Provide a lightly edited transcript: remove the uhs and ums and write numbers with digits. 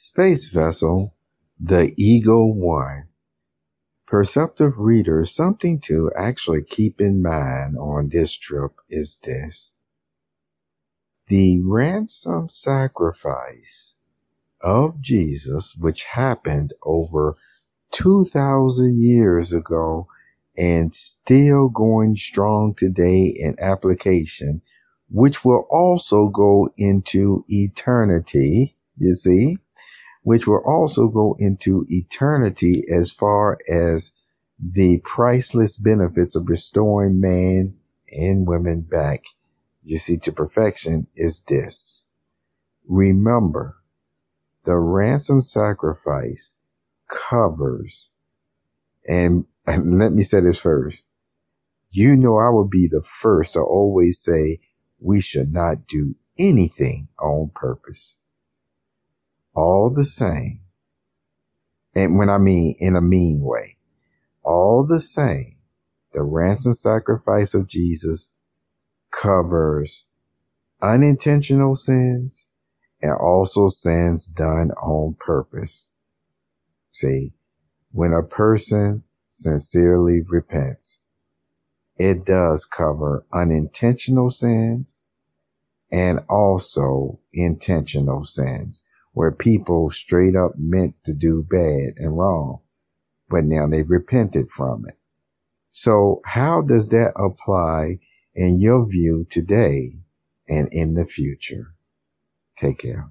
Space Vessel, the Eagle 1. Perceptive reader, something to actually keep in mind on this trip is this. The ransom sacrifice of Jesus, which happened over 2,000 years ago and still going strong today in application, which will also go into eternity, as far as the priceless benefits of restoring man and women back, to perfection is this. Remember, the ransom sacrifice covers, and let me say this first. I will be the first to always say we should not do anything on purpose. All the same, and when I mean in a mean way, all the same, the ransom sacrifice of Jesus covers unintentional sins and also sins done on purpose. See, when a person sincerely repents, it does cover unintentional sins and also intentional sins, where people straight up meant to do bad and wrong, but now they've repented from it. So how does that apply in your view today and in the future? Take care.